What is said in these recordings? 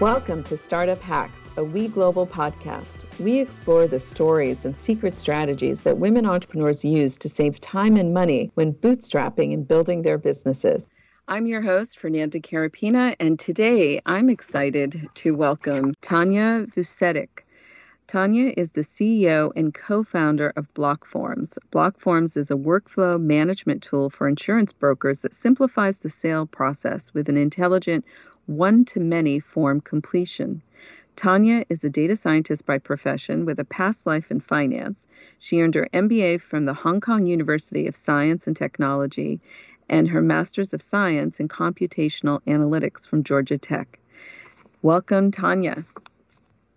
Welcome to Startup Hacks, a We Global podcast. We explore the stories and secret strategies that women entrepreneurs use to save time and money when bootstrapping and building their businesses. I'm your host, Fernanda Carapina, and today I'm excited to welcome Tanya Vucetic. Tanya is the CEO and co-founder of Blockforms. Blockforms is a workflow management tool for insurance brokers that simplifies the sale process with an intelligent one-to-many form completion. Tanya is a data scientist by profession with a past life in finance. She earned her MBA from the Hong Kong University of Science and Technology and her Master's of Science in Computational Analytics from Georgia Tech. Welcome, Tanya.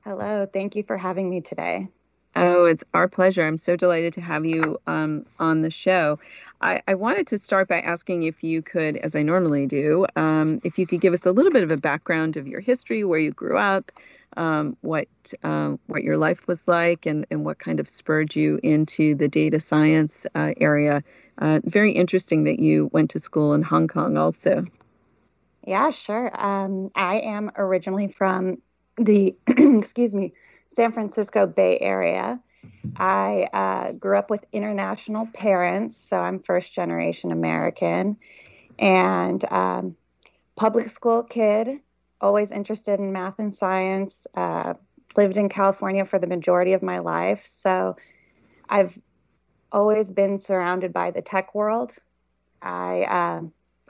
Hello. Thank you for having me today. Oh, it's our pleasure. I'm so delighted to have you on the show. I wanted to start by asking if you could, as I normally do, if you could give us a little bit of a background of your history, where you grew up, what your life was like, and what kind of spurred you into the data science area. Very interesting that you went to school in Hong Kong also. Yeah, sure. I am originally from the, San Francisco Bay Area. I grew up with international parents, so I'm first generation American, and public school kid, always interested in math and science, lived in California for the majority of my life. So I've always been surrounded by the tech world. I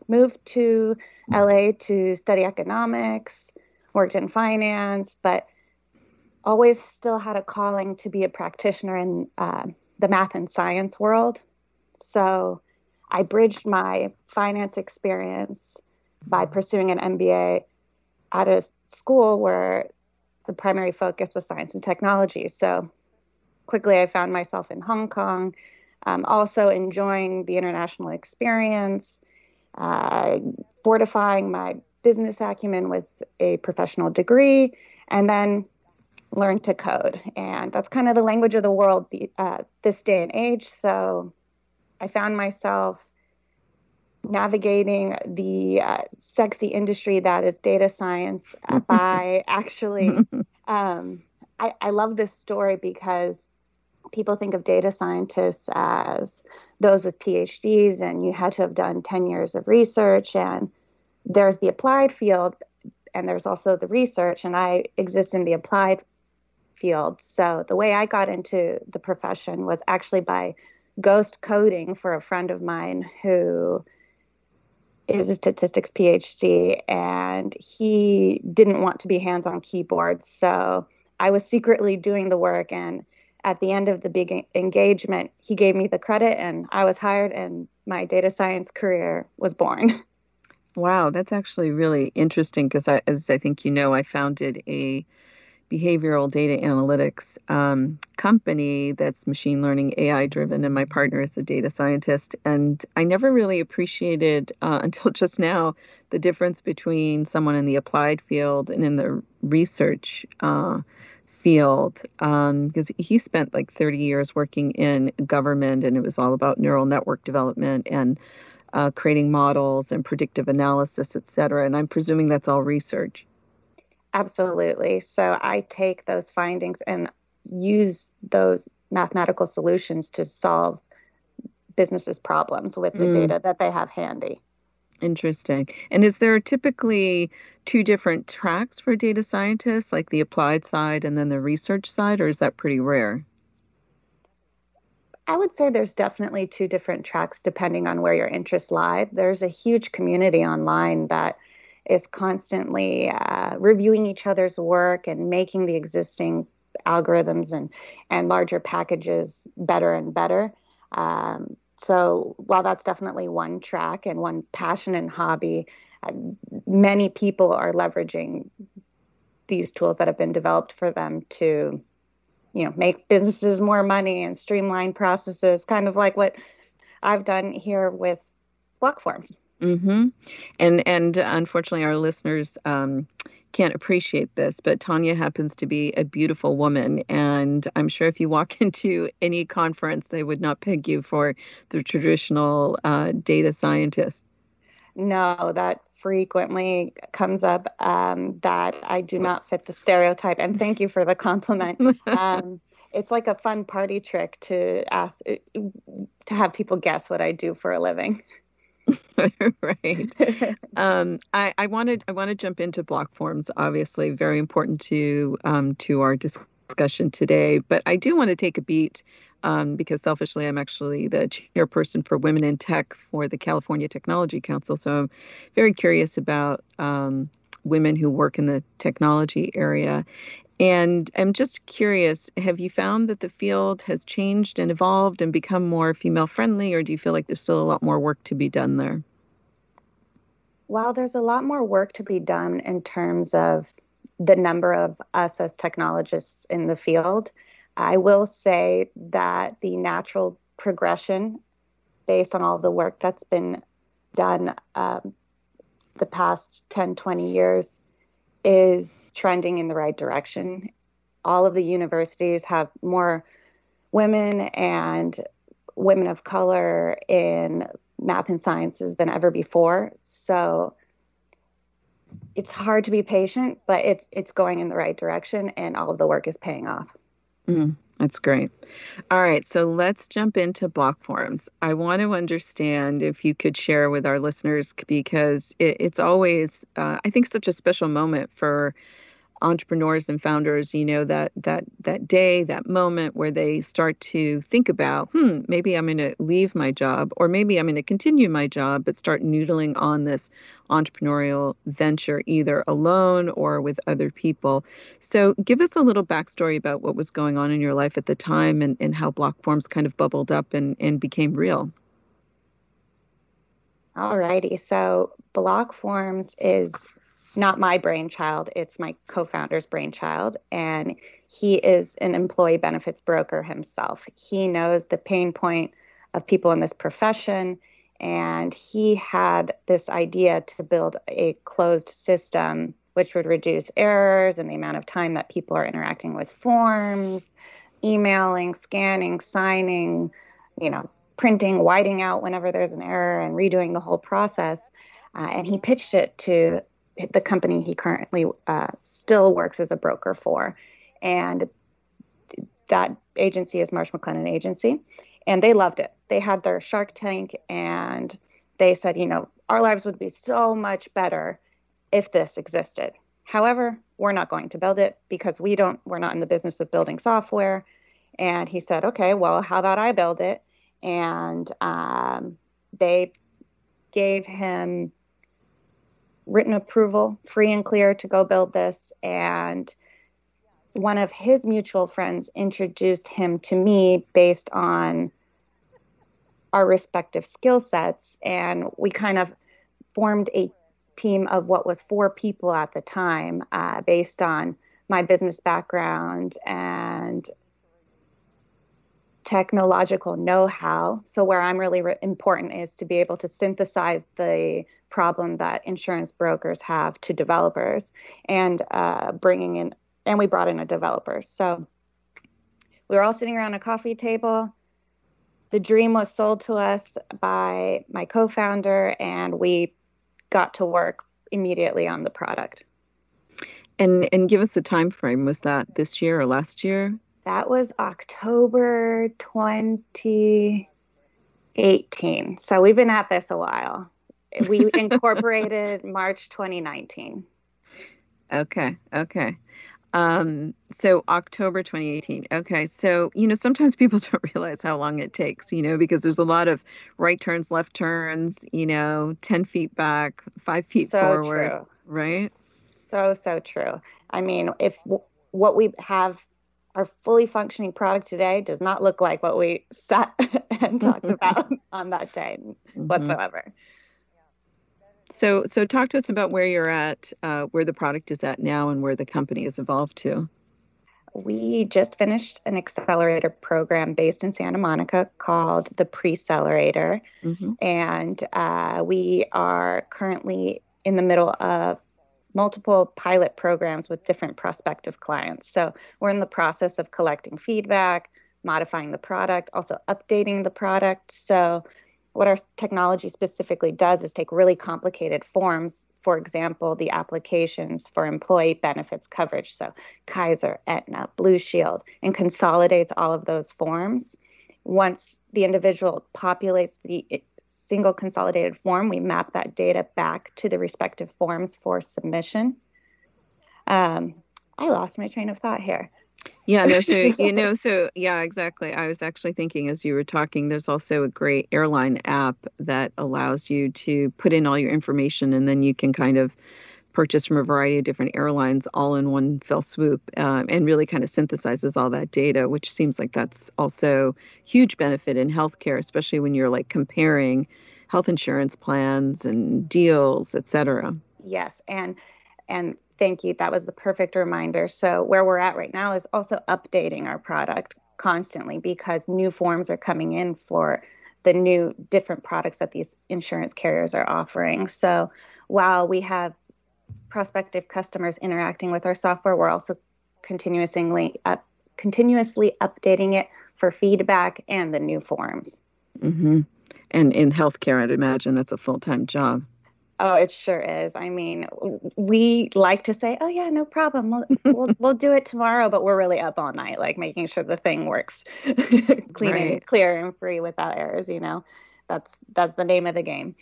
moved to LA to study economics, worked in finance, but always still had a calling to be a practitioner in the math and science world. So I bridged my finance experience by pursuing an MBA at a school where the primary focus was science and technology. So quickly I found myself in Hong Kong, also enjoying the international experience, fortifying my business acumen with a professional degree, and then learn to code. And that's kind of the language of the world this day and age. So I found myself navigating the sexy industry that is data science by actually, I love this story because people think of data scientists as those with PhDs and you had to have done 10 years of research, and there's the applied field and there's also the research, and I exist in the applied field. So the way I got into the profession was actually by ghost coding for a friend of mine who is a statistics PhD, and he didn't want to be hands on keyboards. So I was secretly doing the work, and at the end of the big engagement, he gave me the credit and I was hired, and my data science career was born. Wow, that's actually really interesting because, as I think you know, I founded a behavioral data analytics company that's machine learning, AI-driven, and my partner is a data scientist. And I never really appreciated until just now the difference between someone in the applied field and in the research field, because he spent like 30 years working in government, and it was all about neural network development and creating models and predictive analysis, et cetera. And I'm presuming that's all research. Absolutely. So I take those findings and use those mathematical solutions to solve businesses' problems with the data that they have handy. Interesting. And is there typically two different tracks for data scientists, like the applied side and then the research side, or is that pretty rare? I would say there's definitely two different tracks depending on where your interests lie. There's a huge community online that is constantly reviewing each other's work and making the existing algorithms and larger packages better and better. So while that's definitely one track and one passion and hobby, many people are leveraging these tools that have been developed for them to, you know, make businesses more money and streamline processes, kind of like what I've done here with Blockforms. Mm-hmm. And unfortunately, our listeners can't appreciate this, but Tanya happens to be a beautiful woman. And I'm sure if you walk into any conference, they would not peg you for the traditional data scientist. no, that frequently comes up, that I do not fit the stereotype. And thank you for the compliment. It's like a fun party trick to have people guess what I do for a living. Right. I want to jump into Blockforms. Obviously, very important to our discussion today. But I do want to take a beat because selfishly, I'm actually the chairperson for Women in Tech for the California Technology Council. So I'm very curious about women who work in the technology area. And I'm just curious, have you found that the field has changed and evolved and become more female friendly, or do you feel like there's still a lot more work to be done there? Well, there's a lot more work to be done in terms of the number of us as technologists in the field. I will say that the natural progression, based on all of the work that's been done the past 10, 20 years, is trending in the right direction. All of the universities have more women and women of color in math and sciences than ever before. So it's hard to be patient, but it's going in the right direction, and all of the work is paying off. That's great. All right, so let's jump into Blockforms. I want to understand if you could share with our listeners, because it's always, I think, such a special moment for entrepreneurs and founders, you know, that day, that moment where they start to think about, maybe I'm going to leave my job, or maybe I'm going to continue my job, but start noodling on this entrepreneurial venture, either alone or with other people. So give us a little backstory about what was going on in your life at the time, and how Blockforms kind of bubbled up and became real. All righty. So Blockforms is not my brainchild, it's my co-founder's brainchild, and he is an employee benefits broker himself. He knows the pain point of people in this profession, and he had this idea to build a closed system which would reduce errors and the amount of time that people are interacting with forms, emailing, scanning, signing, printing, whiting out whenever there's an error, and redoing the whole process. And he pitched it to the company he currently still works as a broker for. And that agency is Marsh McLennan Agency. And they loved it. They had their Shark Tank, and they said, our lives would be so much better if this existed. However, we're not going to build it because we're not in the business of building software. And he said, okay, well, how about I build it? And they gave him written approval, free and clear, to go build this. And one of his mutual friends introduced him to me based on our respective skill sets. And we kind of formed a team of what was 4 people at the time, based on my business background and technological know-how. So where I'm really important is to be able to synthesize the problem that insurance brokers have to developers, and we brought in a developer. So we were all sitting around a coffee table. The dream was sold to us by my co-founder, and we got to work immediately on the product. And give us a time frame. Was that this year or last year? That was October 2018. So we've been at this a while. We incorporated March 2019. Okay. So October 2018. Okay. So, sometimes people don't realize how long it takes, because there's a lot of right turns, left turns, 10 feet back, 5 feet forward. True. Right? So true. I mean, if what we have, our fully functioning product today, does not look like what we sat and talked about on that day whatsoever. So talk to us about where you're at, where the product is at now, and where the company has evolved to. We just finished an accelerator program based in Santa Monica called the Precelerator, and we are currently in the middle of multiple pilot programs with different prospective clients. So we're in the process of collecting feedback, modifying the product, also updating the product. So What our technology specifically does is take really complicated forms, for example, the applications for employee benefits coverage, so Kaiser, Aetna, Blue Shield, and consolidates all of those forms. Once the individual populates the single consolidated form, we map that data back to the respective forms for submission. I lost my train of thought here. Yeah, no, so, yeah, exactly. I was actually thinking as you were talking, there's also a great airline app that allows you to put in all your information, and then you can kind of purchase from a variety of different airlines all in one fell swoop, and really kind of synthesizes all that data, which seems like that's also huge benefit in healthcare, especially when you're like comparing health insurance plans and deals, et cetera. Yes, and thank you. That was the perfect reminder. So where we're at right now is also updating our product constantly because new forms are coming in for the new different products that these insurance carriers are offering. So while we have prospective customers interacting with our software, we're also continuously updating it for feedback and the new forms. Mm-hmm. And in healthcare, I'd imagine that's a full-time job. Oh, it sure is. I mean, we like to say, oh, yeah, no problem. We'll do it tomorrow. But we're really up all night, like making sure the thing works clean and clear and free without errors. You know, that's the name of the game.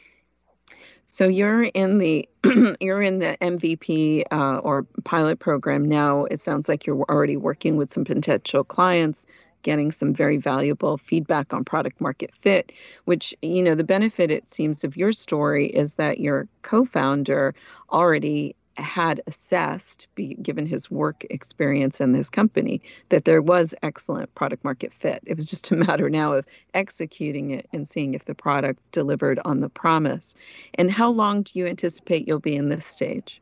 So you're in the MVP or pilot program now. It sounds like you're already working with some potential clients, getting some very valuable feedback on product market fit, which, you know, the benefit, it seems, of your story is that your co-founder already had assessed, given his work experience in this company, that there was excellent product market fit. It was just a matter now of executing it and seeing if the product delivered on the promise. And how long do you anticipate you'll be in this stage?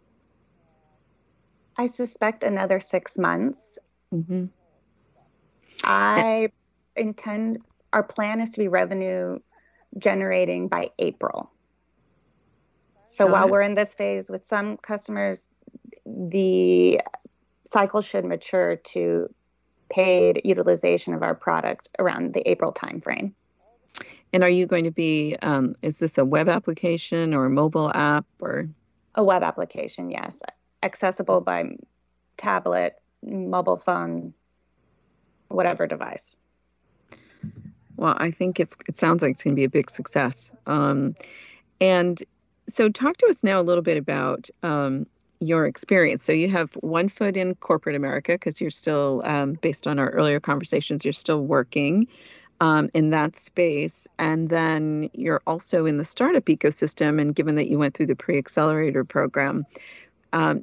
I suspect another 6 months. Mm-hmm. Our plan is to be revenue generating by April. So while we're in this phase with some customers, the cycle should mature to paid utilization of our product around the April timeframe. And are you going to be, is this a web application or a mobile app or? A web application, yes. Accessible by tablet, mobile phone, whatever device. Well, I think it sounds like it's going to be a big success. And so talk to us now a little bit about your experience. So you have one foot in corporate America because you're still, based on our earlier conversations, you're still working in that space. And then you're also in the startup ecosystem. And given that you went through the Precelerator program,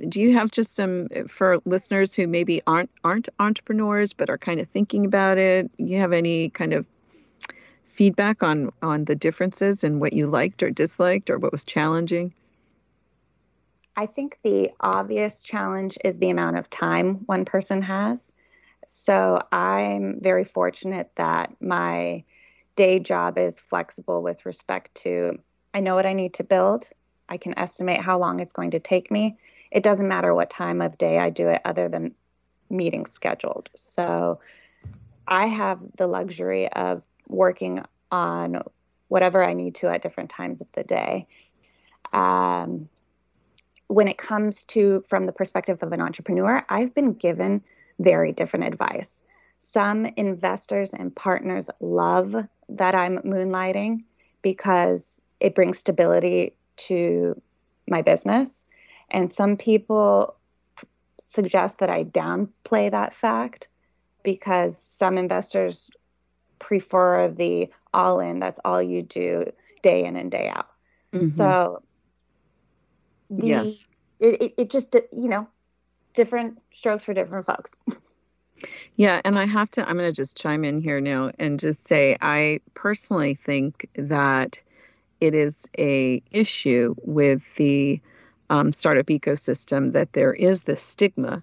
do you have just some, for listeners who maybe aren't entrepreneurs but are kind of thinking about it, you have any kind of feedback on the differences and what you liked or disliked or what was challenging? I think the obvious challenge is the amount of time one person has. So I'm very fortunate that my day job is flexible with respect to, I know what I need to build. I can estimate how long it's going to take me. It doesn't matter what time of day I do it other than meetings scheduled. So I have the luxury of working on whatever I need to at different times of the day. When it comes to, from the perspective of an entrepreneur, I've been given very different advice. Some investors and partners love that I'm moonlighting because it brings stability to my business. And some people suggest that I downplay that fact because some investors prefer the all in, that's all you do day in and day out. Mm-hmm. So yes, it just, you know, different strokes for different folks. Yeah. And I'm going to just chime in here now and just say, I personally think that it is a issue with the startup ecosystem that there is this stigma.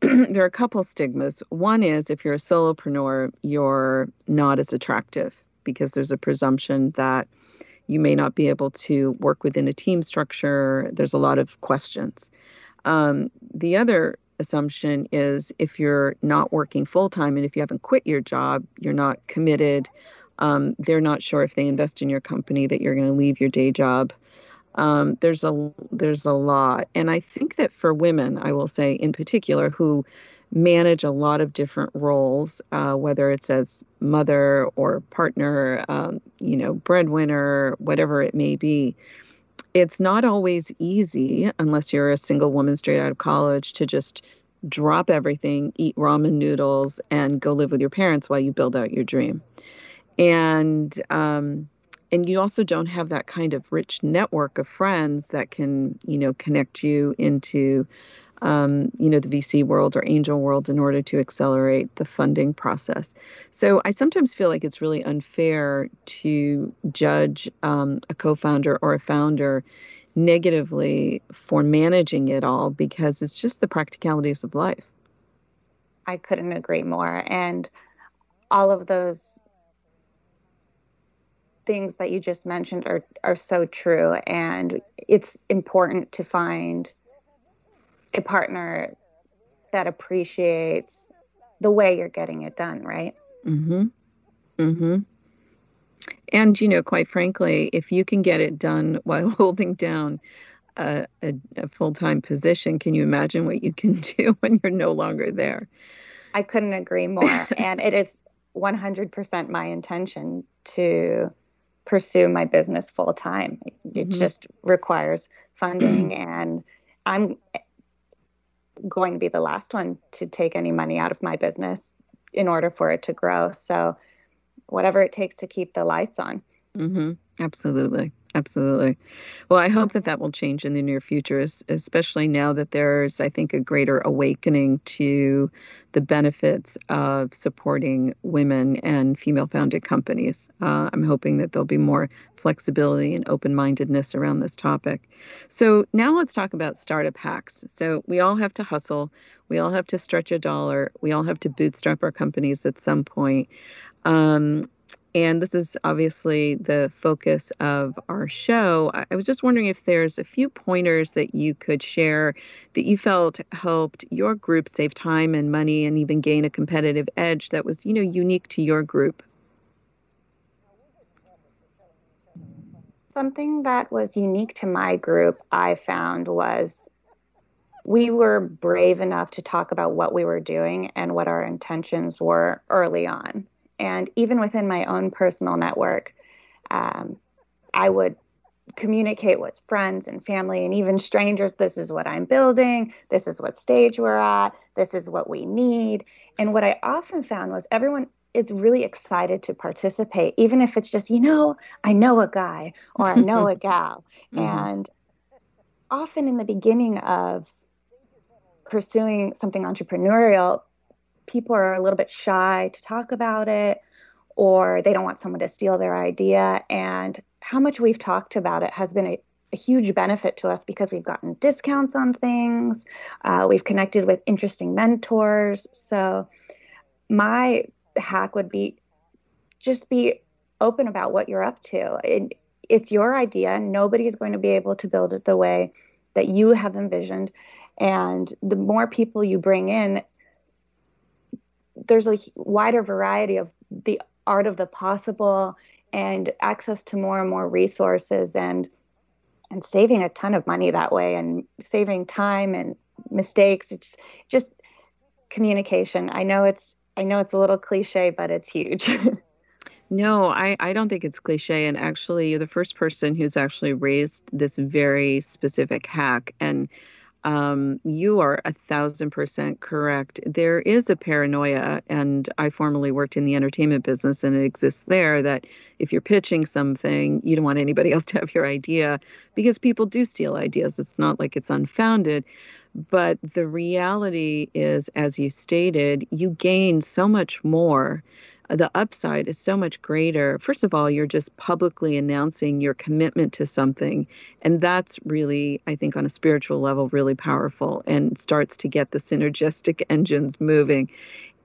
There are a couple stigmas. One is if you're a solopreneur, you're not as attractive because there's a presumption that you may not be able to work within a team structure. There's a lot of questions. The other assumption is if you're not working full time and if you haven't quit your job, you're not committed They're not sure if they invest in your company that you're going to leave your day job. There's a lot. And I think that for women, I will say in particular, who manage a lot of different roles, whether it's as mother or partner, breadwinner, whatever it may be, it's not always easy, unless you're a single woman straight out of college, to just drop everything, eat ramen noodles, and go live with your parents while you build out your dream. And you also don't have that kind of rich network of friends that can, connect you into, the VC world or angel world in order to accelerate the funding process. So I sometimes feel like it's really unfair to judge a co-founder or a founder negatively for managing it all, because it's just the practicalities of life. I couldn't agree more. And all of those things that you just mentioned are so true. And it's important to find a partner that appreciates the way you're getting it done, right? Mm-hmm. Mm-hmm. And, quite frankly, if you can get it done while holding down a full-time position, can you imagine what you can do when you're no longer there? I couldn't agree more. And it is 100% my intention to pursue my business full time. It mm-hmm. just requires funding, and I'm going to be the last one to take any money out of my business in order for it to grow. So whatever it takes to keep the lights on. Mm-hmm. Absolutely. Absolutely. Well, I hope that will change in the near future, especially now that there's, I think, a greater awakening to the benefits of supporting women and female-founded companies. I'm hoping that there'll be more flexibility and open-mindedness around this topic. So now let's talk about startup hacks. So we all have to hustle. We all have to stretch a dollar. We all have to bootstrap our companies at some point. And this is obviously the focus of our show. I was just wondering if there's a few pointers that you could share that you felt helped your group save time and money and even gain a competitive edge that was, unique to your group. Something that was unique to my group, I found, was we were brave enough to talk about what we were doing and what our intentions were early on. And even within my own personal network, I would communicate with friends and family and even strangers, this is what I'm building, this is what stage we're at, this is what we need. And what I often found was everyone is really excited to participate, even if it's just, I know a guy or I know a gal. Mm-hmm. And often in the beginning of pursuing something entrepreneurial, people are a little bit shy to talk about it, or they don't want someone to steal their idea. And how much we've talked about it has been a huge benefit to us, because we've gotten discounts on things. We've connected with interesting mentors. So my hack would be just be open about what you're up to. It's your idea. Nobody's going to be able to build it the way that you have envisioned. And the more people you bring in, there's a wider variety of the art of the possible and access to more and more resources, and saving a ton of money that way, and saving time and mistakes. It's just communication. I know it's a little cliche, but it's huge. No, I don't think it's cliche. And actually, you're the first person who's actually raised this very specific hack. And you are 1,000% correct. There is a paranoia, and I formerly worked in the entertainment business, and it exists there, that if you're pitching something, you don't want anybody else to have your idea, because people do steal ideas. It's not like it's unfounded. But the reality is, as you stated, you gain so much more. The upside is so much greater. First of all, you're just publicly announcing your commitment to something. And that's really, I think, on a spiritual level, really powerful, and starts to get the synergistic engines moving.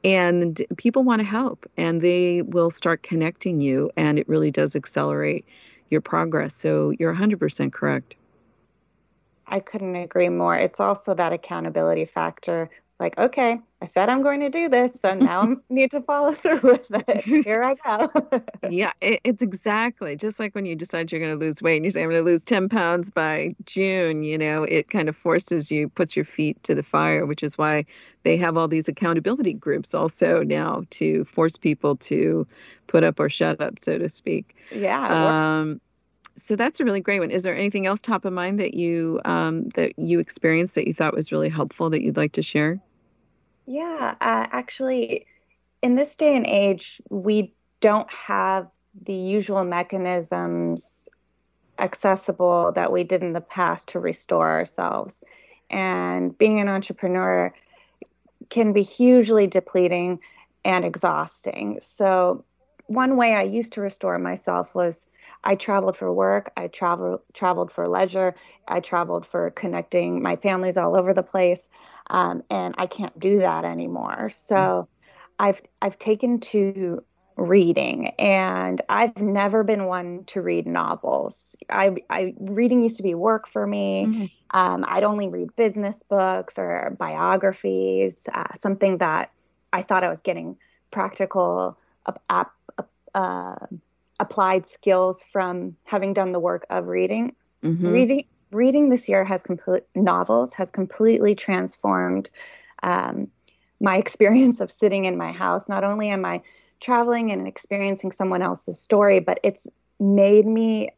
And people want to help, and they will start connecting you. And it really does accelerate your progress. So you're 100% correct. I couldn't agree more. It's also that accountability factor. like, okay, I said I'm going to do this, so now I need to follow through with it. Here I go. Yeah, it's exactly just like when you decide you're going to lose weight and you say, I'm going to lose 10 pounds by June, you know, it kind of forces you, puts your feet to the fire, which is why they have all these accountability groups also now to force people to put up or shut up, so to speak. Yeah. So that's a really great one. Is there anything else top of mind that you experienced that you thought was really helpful that you'd like to share? Yeah, actually, in this day and age, we don't have the usual mechanisms accessible that we did in the past to restore ourselves. And being an entrepreneur can be hugely depleting and exhausting. So one way I used to restore myself was I traveled for work, I traveled for leisure, I traveled for connecting. My family's all over the place, and I can't do that anymore. So I've taken to reading, and I've never been one to read novels. Reading used to be work for me. Mm-hmm. I'd only read business books or biographies, something that I thought I was getting practical applied skills from having done the work of reading. Mm-hmm. Reading this year has completely transformed my experience of sitting in my house. Not only am I traveling and experiencing someone else's story, but it's made me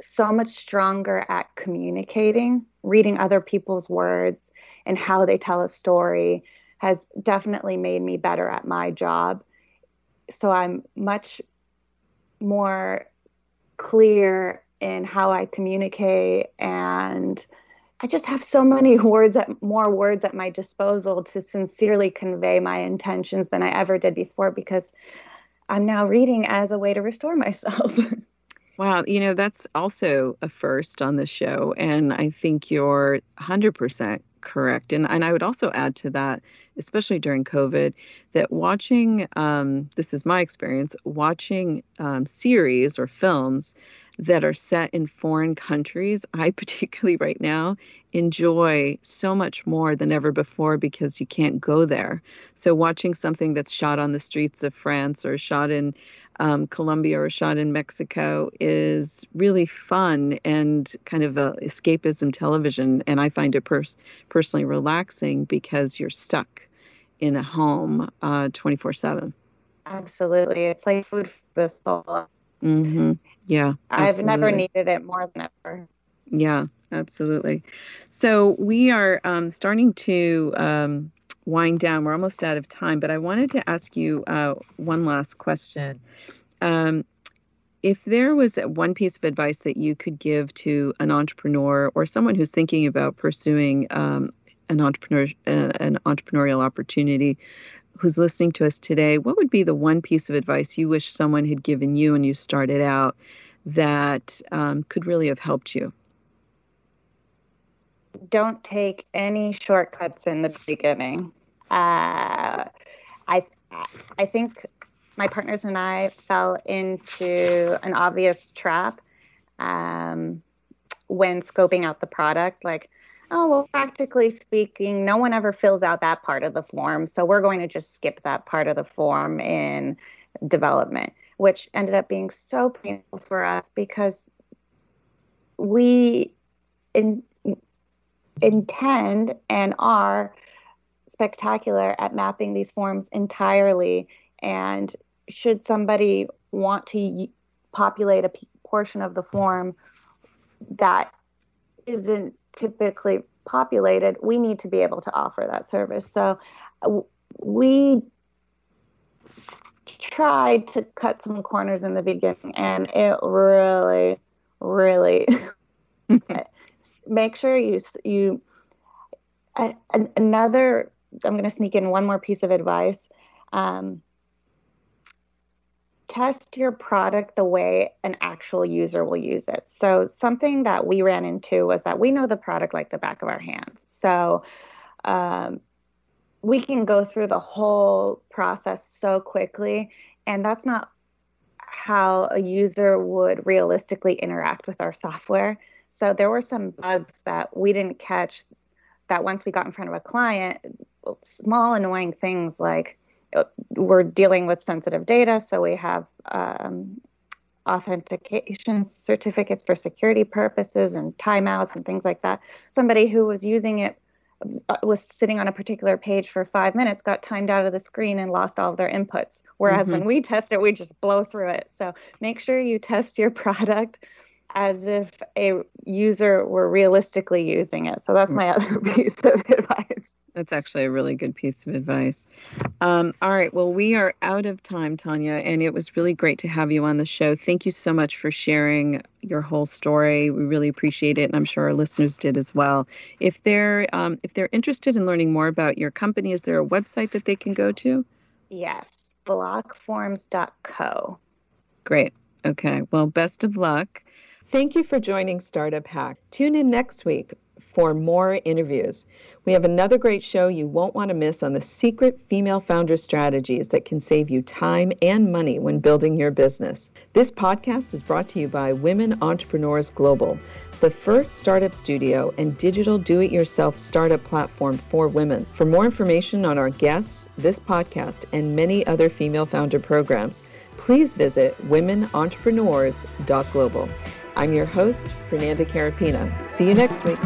so much stronger at communicating. Reading other people's words and how they tell a story has definitely made me better at my job. So I'm much more clear in how I communicate, and I just have so many more words at my disposal to sincerely convey my intentions than I ever did before, because I'm now reading as a way to restore myself. Wow. You know, that's also a first on the show, and I think you're 100% correct. And I would also add to that, especially during COVID, that watching, this is my experience, watching series or films that are set in foreign countries, I particularly right now enjoy so much more than ever before because you can't go there. So watching something that's shot on the streets of France or shot in Colombia or shot in Mexico is really fun and kind of a escapism television. And I find it personally relaxing because you're stuck in a home 24/7. Absolutely. It's like food for the soul. Mm-hmm. Yeah. Absolutely. I've never needed it more than ever. Yeah, absolutely. So we are starting to wind down. We're almost out of time, but I wanted to ask you one last question. If there was one piece of advice that you could give to an entrepreneur or someone who's thinking about pursuing an entrepreneurial opportunity, who's listening to us today, what would be the one piece of advice you wish someone had given you when you started out that could really have helped you? Don't take any shortcuts in the beginning. I think my partners and I fell into an obvious trap when scoping out the product. Like, oh, well, practically speaking, no one ever fills out that part of the form, so we're going to just skip that part of the form in development, which ended up being so painful for us because we intend and are spectacular at mapping these forms entirely. And should somebody want to populate a portion of the form that isn't typically populated, we need to be able to offer that service. So we tried to cut some corners in the beginning, and it really, really make sure you another, I'm going to sneak in one more piece of advice. Test your product the way an actual user will use it. So something that we ran into was that we know the product like the back of our hands. So we can go through the whole process so quickly, and that's not how a user would realistically interact with our software. So there were some bugs that we didn't catch that once we got in front of a client, small annoying things like we're dealing with sensitive data, so we have authentication certificates for security purposes and timeouts and things like that. Somebody who was using it, was sitting on a particular page for 5 minutes, got timed out of the screen and lost all of their inputs. Whereas when we test it, we just blow through it. So make sure you test your product as if a user were realistically using it. So that's my other piece of advice. That's actually a really good piece of advice. All right. Well, we are out of time, Tanya, and it was really great to have you on the show. Thank you so much for sharing your whole story. We really appreciate it, and I'm sure our listeners did as well. If they're interested in learning more about your company, is there a website that they can go to? Yes, blockforms.co. Great. Okay. Well, best of luck. Thank you for joining Startup Hack. Tune in next week for more interviews. We have another great show you won't want to miss on the secret female founder strategies that can save you time and money when building your business. This podcast is brought to you by Women Entrepreneurs Global, the first startup studio and digital do-it-yourself startup platform for women. For more information on our guests, this podcast, and many other female founder programs, please visit womenentrepreneurs.global. I'm your host, Fernanda Carapina. See you next week.